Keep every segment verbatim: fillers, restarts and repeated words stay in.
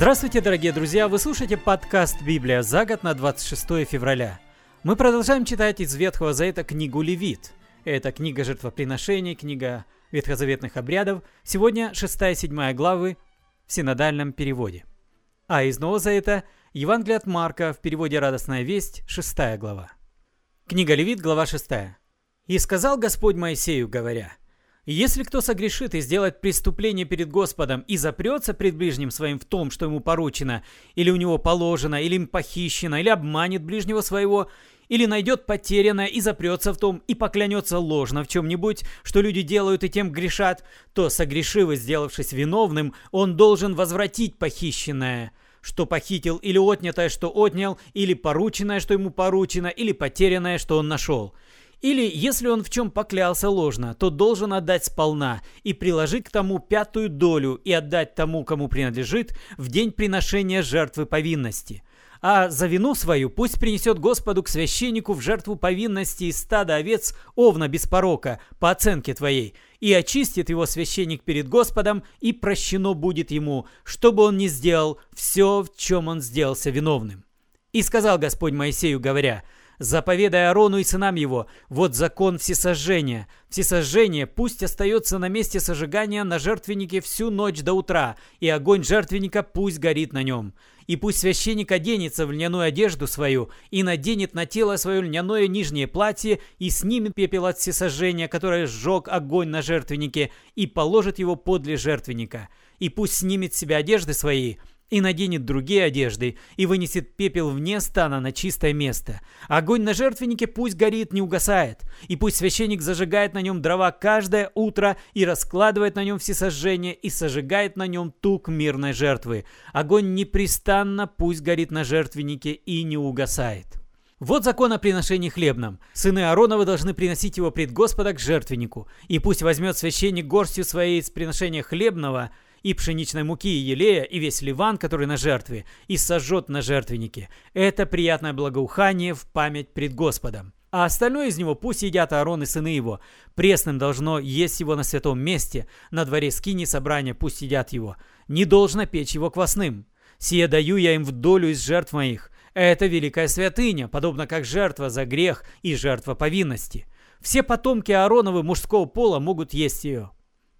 Здравствуйте, дорогие друзья! Вы слушаете подкаст «Библия за год» на двадцать шестое февраля. Мы продолжаем читать из Ветхого Завета книгу «Левит». Это книга жертвоприношений, книга ветхозаветных обрядов. Сегодня шестая-седьмая главы в синодальном переводе. А из Нового Завета Евангелие от Марка в переводе «Радостная весть» шестая глава. Книга Левит, глава шестая. «И сказал Господь Моисею, говоря: если кто согрешит и сделает преступление перед Господом и запрется пред ближним своим в том, что ему поручено, или у него положено, или им похищено, или обманет ближнего своего, или найдет потерянное и запрется в том, и поклянется ложно в чем-нибудь, что люди делают и тем грешат, то, согрешив и сделавшись виновным, он должен возвратить похищенное, что похитил, или отнятое, что отнял, или порученное, что ему поручено, или потерянное, что он нашел». Или, если он в чем поклялся ложно, то должен отдать сполна и приложить к тому пятую долю и отдать тому, кому принадлежит, в день приношения жертвы повинности. А за вину свою пусть принесет Господу к священнику в жертву повинности из стада овец овна без порока, по оценке твоей, и очистит его священник перед Господом, и прощено будет ему, чтобы он не сделал все, в чем он сделался виновным. И сказал Господь Моисею, говоря: заповедай Аарону и сынам его, вот закон всесожжения. Всесожжение пусть остается на месте сожигания на жертвеннике всю ночь до утра, и огонь жертвенника пусть горит на нем. И пусть священник оденется в льняную одежду свою, и наденет на тело свое льняное нижнее платье, и снимет пепел от всесожжения, которое сжег огонь на жертвеннике, и положит его подле жертвенника. И пусть снимет с себя одежды свои, и наденет другие одежды, и вынесет пепел вне стана на чистое место. Огонь на жертвеннике пусть горит, не угасает, и пусть священник зажигает на нем дрова каждое утро, и раскладывает на нем всесожжение, и сожигает на нем тук мирной жертвы. Огонь непрестанно пусть горит на жертвеннике и не угасает». Вот закон о приношении хлебном. Сыны Аароновы должны приносить его пред Господа к жертвеннику. И пусть возьмет священник горстью своей из приношения хлебного и пшеничной муки, и елея, и весь ливан, который на жертве, и сожжет на жертвеннике. Это приятное благоухание в память пред Господом. А остальное из него пусть едят Аарон и сыны его. Пресным должно есть его на святом месте, на дворе скини собрания пусть едят его. Не должно печь его квасным. Сие даю я им в долю из жертв моих. Это великая святыня, подобно как жертва за грех и жертва повинности. Все потомки Аароновы мужского пола могут есть ее.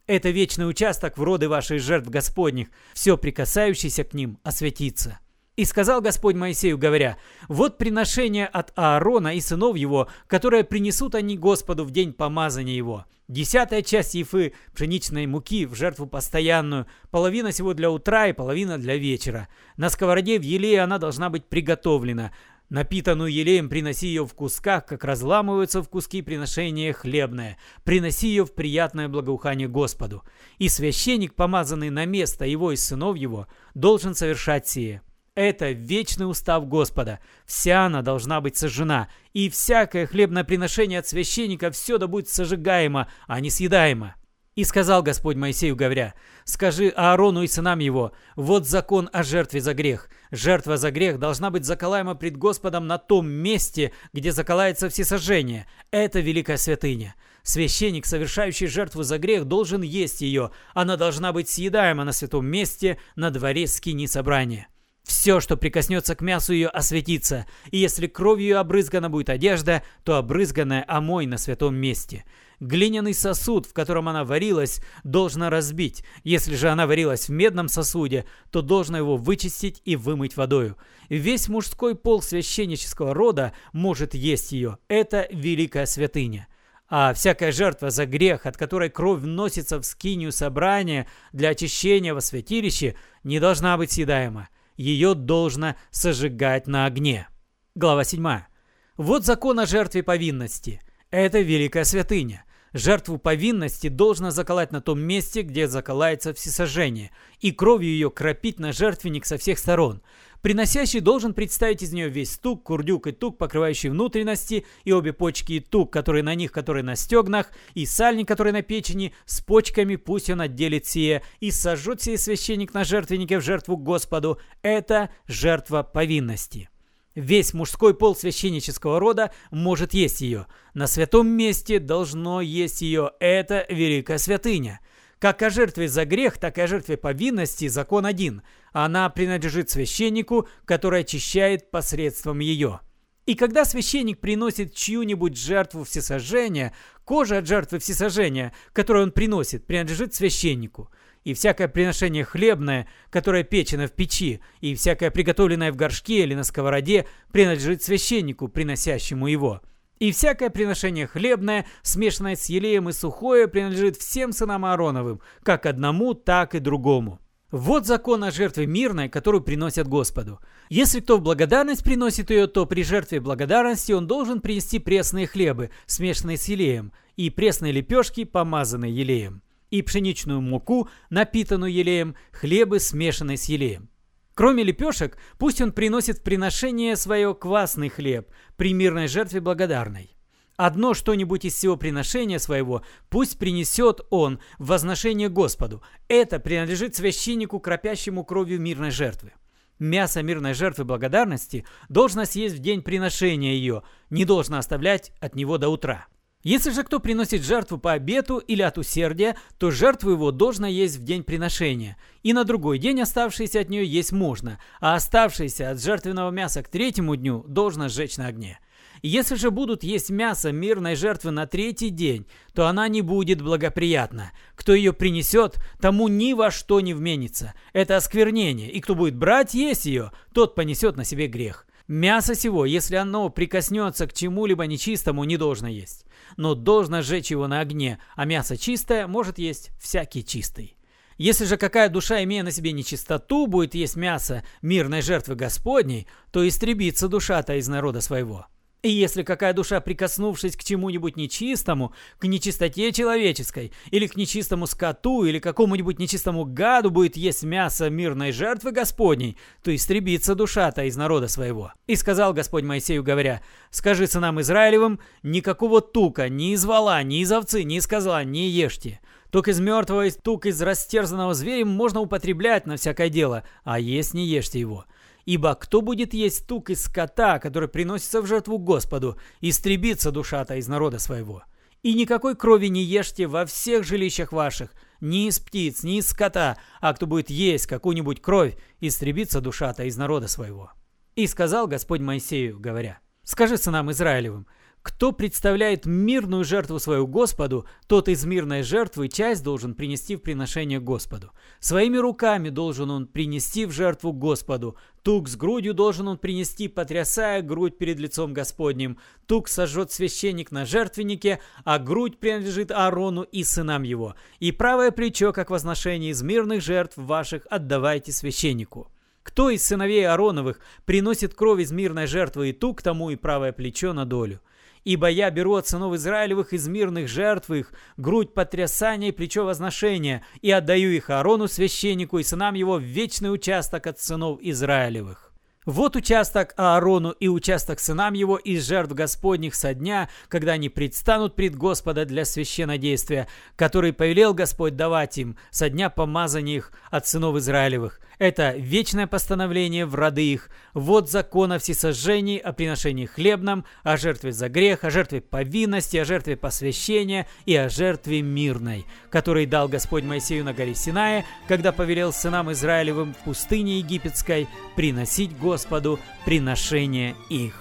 Это вечный участок в роды ваших жертв Господних, все прикасающееся к ним освятится. И сказал Господь Моисею, говоря: вот приношение от Аарона и сынов его, которое принесут они Господу в день помазания его. Десятая часть ефы пшеничной муки в жертву постоянную, половина сего для утра и половина для вечера. На сковороде в елее она должна быть приготовлена. Напитанную елеем приноси ее в кусках, как разламываются в куски приношения хлебное. Приноси ее в приятное благоухание Господу. И священник, помазанный на место его и сынов его, должен совершать сие. Это вечный устав Господа. Вся она должна быть сожжена, и всякое хлебное приношение от священника все да будет сожигаемо, а не съедаемо. И сказал Господь Моисею, говоря: скажи Аарону и сынам его, вот закон о жертве за грех. Жертва за грех должна быть заколаема пред Господом на том месте, где заколается всесожжение. Это великая святыня. Священник, совершающий жертву за грех, должен есть ее. Она должна быть съедаема на святом месте, на дворе скини собрания. Все, что прикоснется к мясу ее, осветится, и если кровью обрызгана будет одежда, то обрызганная омой на святом месте. Глиняный сосуд, в котором она варилась, должна разбить. Если же она варилась в медном сосуде, то должна его вычистить и вымыть водою. Весь мужской пол священнического рода может есть ее. Это великая святыня. А всякая жертва за грех, от которой кровь вносится в скинию собрания для очищения во святилище, не должна быть съедаема. Ее должно сожигать на огне. Глава седьмая. Вот закон о жертве повинности. Это великая святыня. Жертву повинности должно заколоть на том месте, где заколается всесожжение, и кровью ее кропить на жертвенник со всех сторон. Приносящий должен представить из нее весь тук, курдюк и тук, покрывающий внутренности, и обе почки и тук, которые на них, которые на стегнах, и сальник, который на печени, с почками пусть он отделит сие, и сожжет сие священник на жертвеннике в жертву Господу. Это жертва повинности. Весь мужской пол священнического рода может есть ее. На святом месте должно есть ее. Это великая святыня. Как о жертве за грех, так и о жертве повинности закон один. Она принадлежит священнику, который очищает посредством ее. И когда священник приносит чью-нибудь жертву всесожжения, кожа от жертвы всесожжения, которую он приносит, принадлежит священнику. И всякое приношение хлебное, которое печено в печи, и всякое приготовленное в горшке или на сковороде, принадлежит священнику, приносящему его. И всякое приношение хлебное, смешанное с елеем и сухое, принадлежит всем сынам Аароновым, как одному, так и другому. Вот закон о жертве мирной, которую приносят Господу. Если кто в благодарность приносит ее, то при жертве благодарности он должен принести пресные хлебы, смешанные с елеем, и пресные лепешки, помазанные елеем, и пшеничную муку, напитанную елеем, хлебы, смешанные с елеем. Кроме лепешек, пусть он приносит в приношение свое квасный хлеб при мирной жертве благодарной. Одно что-нибудь из всего приношения своего пусть принесет он в возношение Господу. Это принадлежит священнику, кропящему кровью мирной жертвы. Мясо мирной жертвы благодарности должно съесть в день приношения ее, не должно оставлять от него до утра. Если же кто приносит жертву по обету или от усердия, то жертву его должно есть в день приношения, и на другой день оставшиеся от нее есть можно, а оставшиеся от жертвенного мяса к третьему дню должно сжечь на огне. Если же будут есть мясо мирной жертвы на третий день, то она не будет благоприятна. Кто ее принесет, тому ни во что не вменится. Это осквернение, и кто будет брать есть ее, тот понесет на себе грех. Мясо сего, если оно прикоснется к чему-либо нечистому, не должно есть, но должно сжечь его на огне, а мясо чистое может есть всякий чистый. Если же какая душа, имея на себе нечистоту, будет есть мясо мирной жертвы Господней, то истребится душа-то из народа своего». И если какая душа, прикоснувшись к чему-нибудь нечистому, к нечистоте человеческой, или к нечистому скоту, или какому-нибудь нечистому гаду будет есть мясо мирной жертвы Господней, то истребится душа-то из народа своего. И сказал Господь Моисею, говоря, «Скажи сынам Израилевым, никакого тука, ни из вола, ни из овцы, ни из козла не ешьте. Тук из мертвого и тук из растерзанного зверя можно употреблять на всякое дело, а есть не ешьте его». Ибо кто будет есть тук из скота, который приносится в жертву Господу, истребится душа-то из народа своего. И никакой крови не ешьте во всех жилищах ваших, ни из птиц, ни из скота, а кто будет есть какую-нибудь кровь, истребится душа-то из народа своего. И сказал Господь Моисею, говоря, «Скажи сынам Израилевым, кто представляет мирную жертву свою Господу, тот из мирной жертвы часть должен принести в приношение Господу. Своими руками должен он принести в жертву Господу. Тук с грудью должен он принести, потрясая грудь перед лицом Господним. Тук сожжет священник на жертвеннике, а грудь принадлежит Аарону и сынам его. И правое плечо, как возношение из мирных жертв ваших, отдавайте священнику». Кто из сыновей Аароновых приносит кровь из мирной жертвы и тук, тому и правое плечо на долю. Ибо я беру от сынов Израилевых из мирных жертв их, грудь потрясания и плечо возношения, и отдаю их Аарону, священнику, и сынам его в вечный участок от сынов Израилевых. Вот участок Аарону и участок сынам его из жертв Господних со дня, когда они предстанут пред Господа для священнодействия, который повелел Господь давать им со дня помазания их от сынов Израилевых. Это вечное постановление в роды их. Вот закон о всесожжении, о приношении хлебном, о жертве за грех, о жертве повинности, о жертве посвящения и о жертве мирной, который дал Господь Моисею на горе Синае, когда повелел сынам Израилевым в пустыне египетской приносить Господу. Господу приношение их.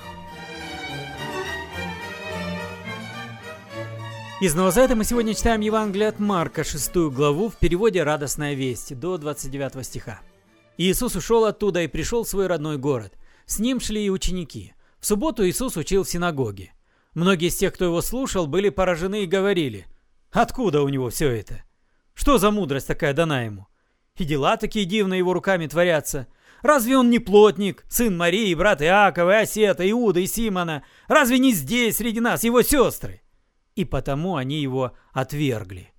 Из нового завета мы сегодня читаем Евангелие от Марка, шестую главу, в переводе «Радостная весть» до двадцать девятого стиха. Иисус ушел оттуда и пришел в свой родной город. С ним шли и ученики. В субботу Иисус учил в синагоге. Многие из тех, кто его слушал, были поражены и говорили, «Откуда у него все это? Что за мудрость такая дана ему? И дела такие дивные его руками творятся». Разве он не плотник, сын Марии, брат Иакова, и Осета, Иуда и Симона? Разве не здесь, среди нас, его сестры? И потому они его отвергли.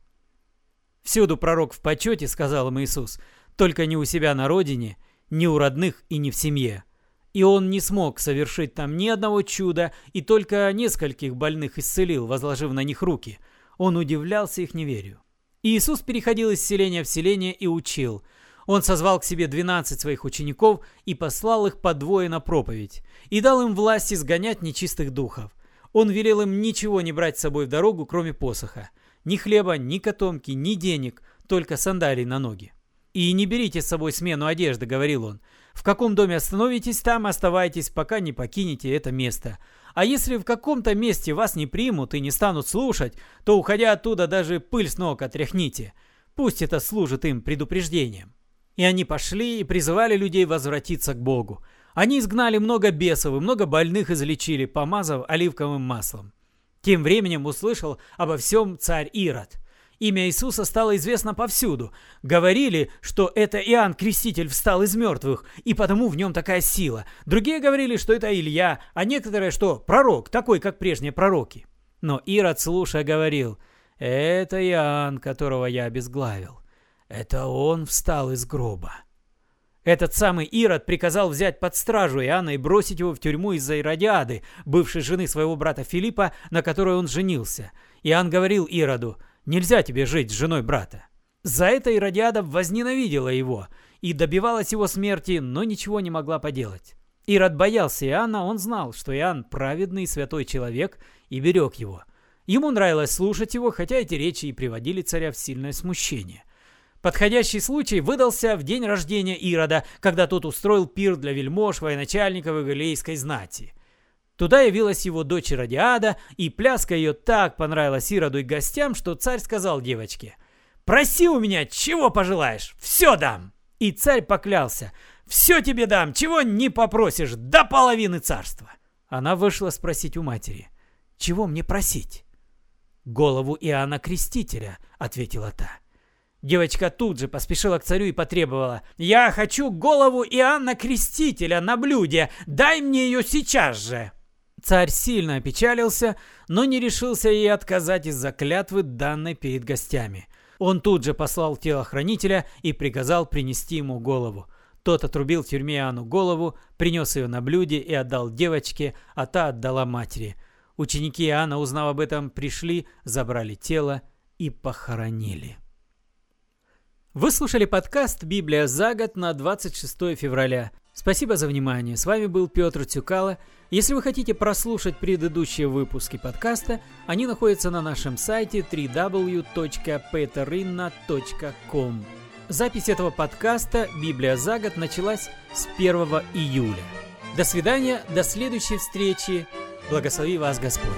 Всюду пророк в почете, сказал им Иисус, только не у себя на родине, не у родных и не в семье. И он не смог совершить там ни одного чуда, и только нескольких больных исцелил, возложив на них руки. Он удивлялся их неверию. И Иисус переходил из селения в селение и учил. Он созвал к себе двенадцать своих учеников и послал их по двое на проповедь, и дал им власть изгонять нечистых духов. Он велел им ничего не брать с собой в дорогу, кроме посоха, ни хлеба, ни котомки, ни денег, только сандалии на ноги. «И не берите с собой смену одежды», — говорил он. «В каком доме остановитесь, там оставайтесь, пока не покинете это место. А если в каком-то месте вас не примут и не станут слушать, то, уходя оттуда, даже пыль с ног отряхните. Пусть это служит им предупреждением». И они пошли и призывали людей возвратиться к Богу. Они изгнали много бесов и много больных излечили, помазав оливковым маслом. Тем временем услышал обо всем царь Ирод. Имя Иисуса стало известно повсюду. Говорили, что это Иоанн Креститель встал из мертвых, и потому в нем такая сила. Другие говорили, что это Илья, а некоторые, что пророк, такой, как прежние пророки. Но Ирод, слушая, говорил: «Это Иоанн, которого я обезглавил. Это он встал из гроба». Этот самый Ирод приказал взять под стражу Иоанна и бросить его в тюрьму из-за Иродиады, бывшей жены своего брата Филиппа, на которой он женился. Иоанн говорил Ироду: «Нельзя тебе жить с женой брата». За это Иродиада возненавидела его и добивалась его смерти, но ничего не могла поделать. Ирод боялся Иоанна, он знал, что Иоанн праведный и святой человек, и берег его. Ему нравилось слушать его, хотя эти речи и приводили царя в сильное смущение. Подходящий случай выдался в день рождения Ирода, когда тот устроил пир для вельмож, военачальников и галилейской знати. Туда явилась его дочь Иродиада, и пляска ее так понравилась Ироду и гостям, что царь сказал девочке: «Проси у меня, чего пожелаешь, все дам!» И царь поклялся: «Все тебе дам, чего не попросишь, до половины царства!» Она вышла спросить у матери: «Чего мне просить?» «Голову Иоанна Крестителя», — ответила та. Девочка тут же поспешила к царю и потребовала: «Я хочу голову Иоанна Крестителя на блюде, дай мне ее сейчас же!» Царь сильно опечалился, но не решился ей отказать из-за клятвы, данной перед гостями. Он тут же послал телохранителя и приказал принести ему голову. Тот отрубил в тюрьме Иоанну голову, принес ее на блюде и отдал девочке, а та отдала матери. Ученики Иоанна, узнав об этом, пришли, забрали тело и похоронили. Вы слушали подкаст «Библия за год» на двадцать шестое февраля. Спасибо за внимание. С вами был Петр Цюкало. Если вы хотите прослушать предыдущие выпуски подкаста, они находятся на нашем сайте дабл ю дабл ю дабл ю точка петеринна точка ком. Запись этого подкаста «Библия за год» началась с первого июля. До свидания, до следующей встречи. Благослови вас Господь.